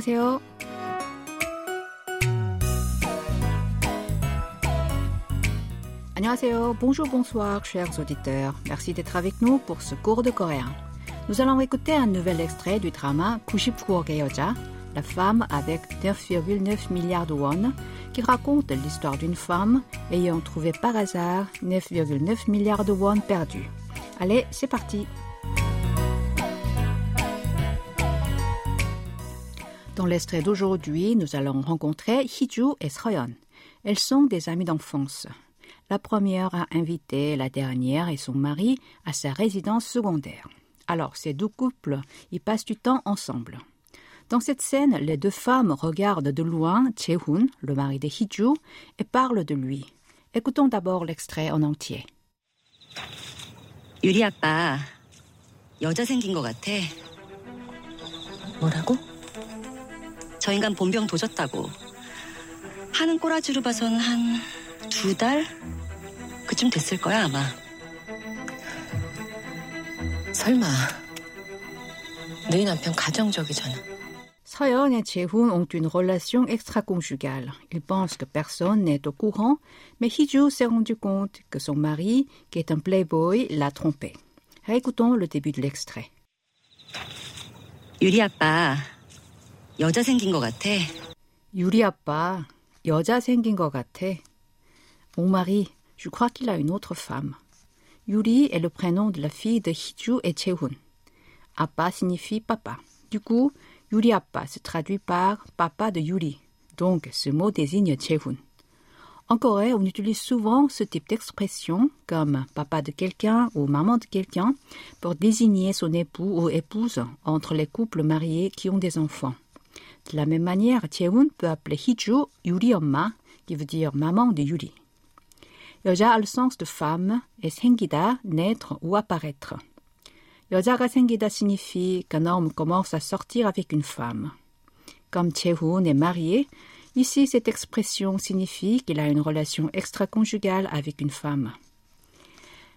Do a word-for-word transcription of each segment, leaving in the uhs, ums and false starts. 안녕하세요. 안녕하세요. Bonjour, bonsoir, chers auditeurs. Merci d'être avec nous pour ce cours de coréen. Nous allons écouter un nouvel extrait du drama Gojipgwaeoyeoja, la femme avec neuf virgule neuf milliards de won, qui raconte l'histoire d'une femme ayant trouvé par hasard neuf virgule neuf milliards de won perdus. Allez, c'est parti. Dans l'extrait d'aujourd'hui, nous allons rencontrer Hee-joo et Seo-yeon. Elles sont des amies d'enfance. La première a invité la dernière et son mari à sa résidence secondaire. Alors, ces deux couples y passent du temps ensemble. Dans cette scène, les deux femmes regardent de loin Chae-hoon, le mari de Hee-joo, et parlent de lui. Écoutons d'abord l'extrait en entier. Yuri 아빠, 여자 생긴 것 같아. 뭐라고? 저 인간 본병 도졌다고. 하는 꼬라지로 봐선 한 두 달? 그쯤 됐을 거야, 아마. 설마, 너희 남편 가정적이잖아. Seo-yeon et Chae-hoon ont une relation extra-conjugale. Ils pensent que personne n'est au courant, mais Hee-joo s'est rendu compte que son mari, qui est un playboy, l'a trompé. Récoutons le début de l'extrait. Yuri 아빠, 여자 생긴 것 같아. Yuri 아빠, 여자 생긴 것 같아. Mon mari, je crois qu'il a une autre femme. Yuri est le prénom de la fille de Hee-joo et Chae-hoon. Appa signifie papa. Du coup, Yuri Appa se traduit par papa de Yuri. Donc, ce mot désigne Chae-hoon. En Corée, on utilise souvent ce type d'expression comme papa de quelqu'un ou maman de quelqu'un pour désigner son époux ou épouse entre les couples mariés qui ont des enfants. De la même manière, Chae-hoon peut appeler Hee-joo Yuri Omma, qui veut dire maman de Yuri. 여자 a le sens de femme et 생기다, naître ou apparaître. 여자가 생기다 signifie qu'un homme commence à sortir avec une femme. Comme Chae-hoon est marié, ici cette expression signifie qu'il a une relation extra-conjugale avec une femme.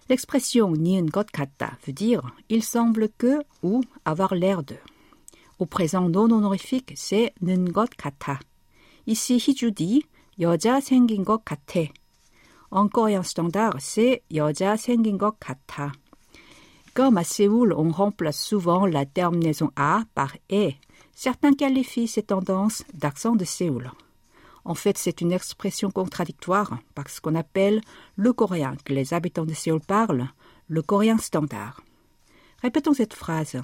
L'expression 니은 것 같다 veut dire il semble que ou avoir l'air de. Au présent non honorifique, c'est 는 것 같아. Ici, Hee-joo dit 여자 생긴 것 같아. En coréen standard, c'est 여자 생긴 것 같아. Comme à Séoul, on remplace souvent la terminaison A par E. Certains qualifient cette tendance d'accent de Séoul. En fait, c'est une expression contradictoire parce qu'on appelle le coréen que les habitants de Séoul parlent le coréen standard. Répétons cette phrase.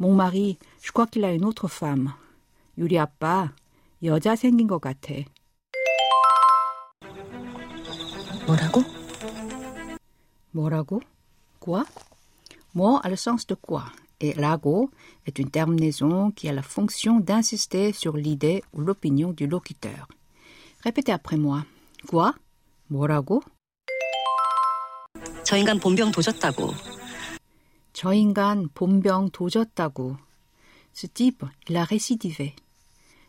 Mon mari, je crois qu'il a une autre femme. Yuri 아빠, 여자 생긴 것 같아. 뭐라고? 뭐라고? Quoi? Mo a le sens de quoi et lago est une terminaison qui a la fonction d'insister sur l'idée ou l'opinion du locuteur. Répétez après moi. Quoi? 뭐라고? 저 인간 본병 도졌다고. 저 인간 본병 도졌다고. Ce type, il a récidivé.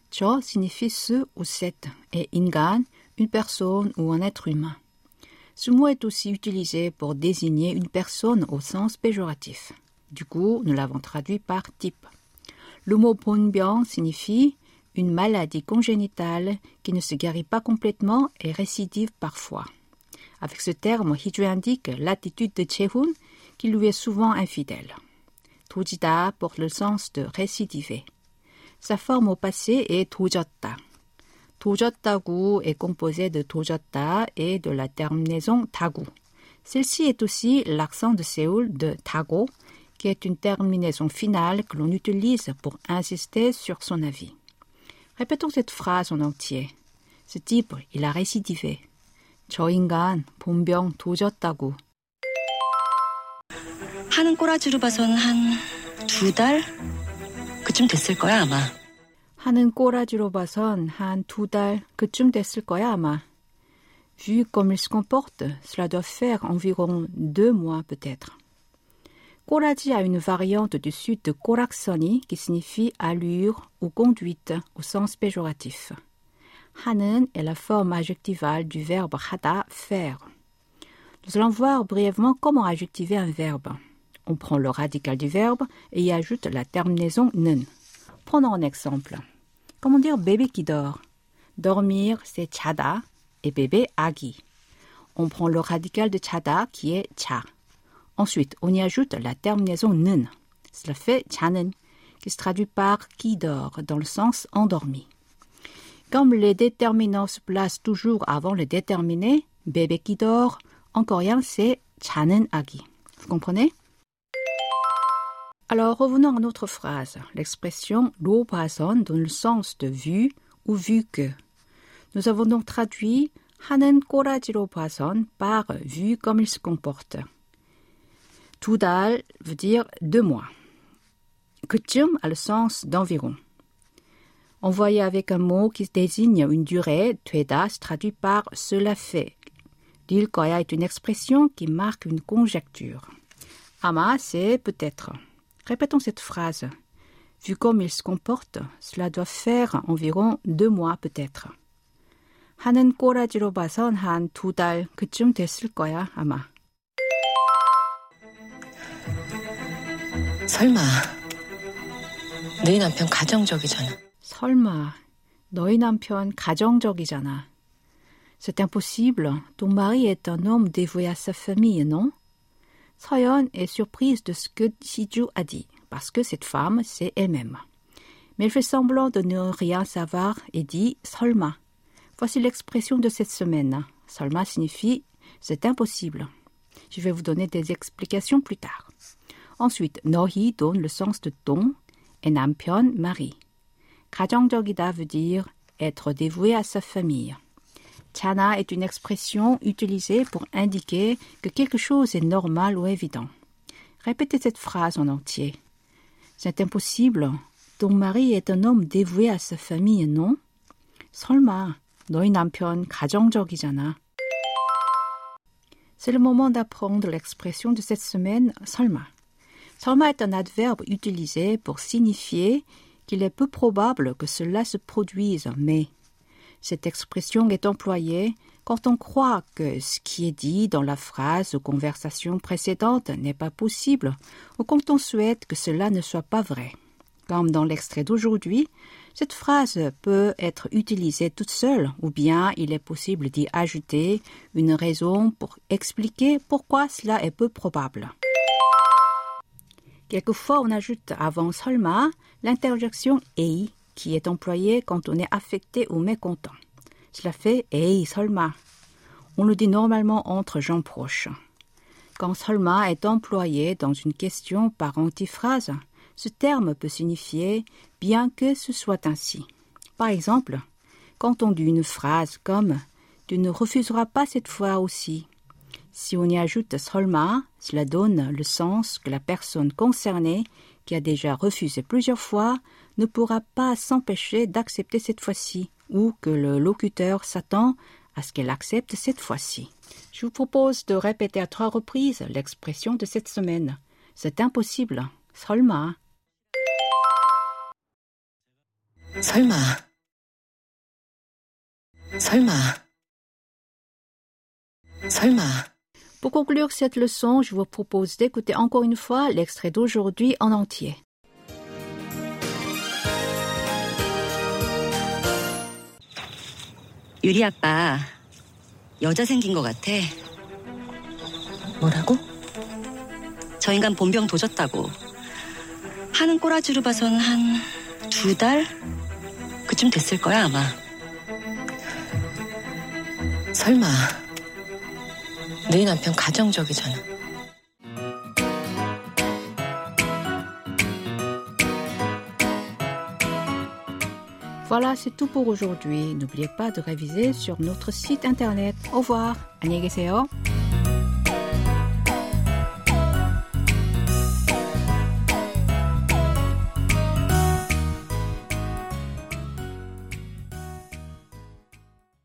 저 signifie ce ou cette et 인간, une personne ou un être humain. Ce mot est aussi utilisé pour désigner une personne au sens péjoratif. Du coup, nous l'avons traduit par type. Le mot 본병 signifie une maladie congénitale qui ne se guérit pas complètement et récidive parfois. Avec ce terme, Hee-joo indique l'attitude de Chae-hoon qui lui est souvent infidèle. 도지다 porte le sens de récidiver. Sa forme au passé est 도졌다. 도졌다구 est composé de 도졌다 et de la terminaison tagu. Celle-ci est aussi l'accent de Séoul de tago, qui est une terminaison finale que l'on utilise pour insister sur son avis. Répétons cette phrase en entier. Ce type, il a récidivé. 저 인간 본병 도졌다구. 하는 꼬라지로 봐선 한 두 달? 그쯤 됐을 거야 아마. 하는 꼬라지로 봐선 한 두 달 그쯤 됐을 거야 아마. Vu comme il se comporte, cela doit faire environ deux mois peut-être. 꼬라지 a une variante du sud de 꼬락서니 qui signifie allure ou conduite au sens péjoratif. 하는 est la forme adjectivale du verbe 하다, faire. Nous allons voir brièvement comment adjectiver un verbe. On prend le radical du verbe et y ajoute la terminaison 는. Prenons un exemple. Comment dire bébé qui dort? Dormir, c'est chada et bébé, agi. On prend le radical de chada qui est cha. Ensuite, on y ajoute la terminaison nun. Cela fait chanen, qui se traduit par qui dort dans le sens endormi. Comme les déterminants se placent toujours avant le déterminé, bébé qui dort, en coréen, c'est 자는 아기. Vous comprenez? Alors, revenons à notre phrase. L'expression 로 봐선 donne le sens de vu ou vu que. Nous avons donc traduit 하는 꼬라지로 봐선 par vu comme il se comporte. 두 달 veut dire deux mois. 그쯤 a le sens d'environ. Envoyé avec un mot qui désigne une durée, 되다 se traduit par cela fait. L'il 거야 est une expression qui marque une conjecture. Ama, c'est peut-être. Répétons cette phrase. Vu comme il se comporte, cela doit faire environ deux mois peut-être. 하는 꼬라지로 봐선 한 두 달 그쯤 됐을 거야, 아마. 설마, 너희 남편 가정적이잖아. 설마, 너희 남편 가정적이잖아. C'est impossible. Ton mari est un homme dévoué à sa famille, non? Seo-yeon est surprise de ce que Hee-joo a dit, parce que cette femme, c'est elle-même. Mais elle fait semblant de ne rien savoir et dit « Solma ». Voici l'expression de cette semaine. « Solma » signifie « c'est impossible ». Je vais vous donner des explications plus tard. Ensuite, « Nohi » donne le sens de « ton » et « Nampyeon » mari. « Gajeongjogida » veut dire « être dévoué à sa famille ». Chana est une expression utilisée pour indiquer que quelque chose est normal ou évident. Répétez cette phrase en entier. C'est impossible. Ton mari est un homme dévoué à sa famille, non? 설마, 너희 남편 가정적이잖아. C'est le moment d'apprendre l'expression de cette semaine, 설마. 설마 est un adverbe utilisé pour signifier qu'il est peu probable que cela se produise, mais... Cette expression est employée quand on croit que ce qui est dit dans la phrase ou conversation précédente n'est pas possible ou quand on souhaite que cela ne soit pas vrai. Comme dans l'extrait d'aujourd'hui, cette phrase peut être utilisée toute seule ou bien il est possible d'y ajouter une raison pour expliquer pourquoi cela est peu probable. Quelquefois, on ajoute avant seulement l'interjection « ei » qui est employé quand on est affecté ou mécontent. Cela fait « Hey, Solma ». On le dit normalement entre gens proches. Quand « Solma » est employé dans une question par antiphrase, ce terme peut signifier « bien que ce soit ainsi ». Par exemple, quand on dit une phrase comme « tu ne refuseras pas cette fois aussi », si on y ajoute « Solma », cela donne le sens que la personne concernée qui a déjà refusé plusieurs fois, ne pourra pas s'empêcher d'accepter cette fois-ci ou que le locuteur s'attend à ce qu'elle accepte cette fois-ci. Je vous propose de répéter à trois reprises l'expression de cette semaine. C'est impossible. 설마. 설마. 설마. 설마. Pour conclure cette leçon, je vous propose d'écouter encore une fois l'extrait d'aujourd'hui en entier. 유리 아빠, 여자 생긴 것 같아. 뭐라고? 저 인간 본병 도졌다고. 하는 꼬라지로 봐선 한 두 달? 그쯤 됐을 거야, 아마. 설마... 너희 남편 가정적이잖아. Voilà, c'est tout pour aujourd'hui. N'oubliez pas de réviser sur notre site internet. Au revoir. 안녕히 계세요.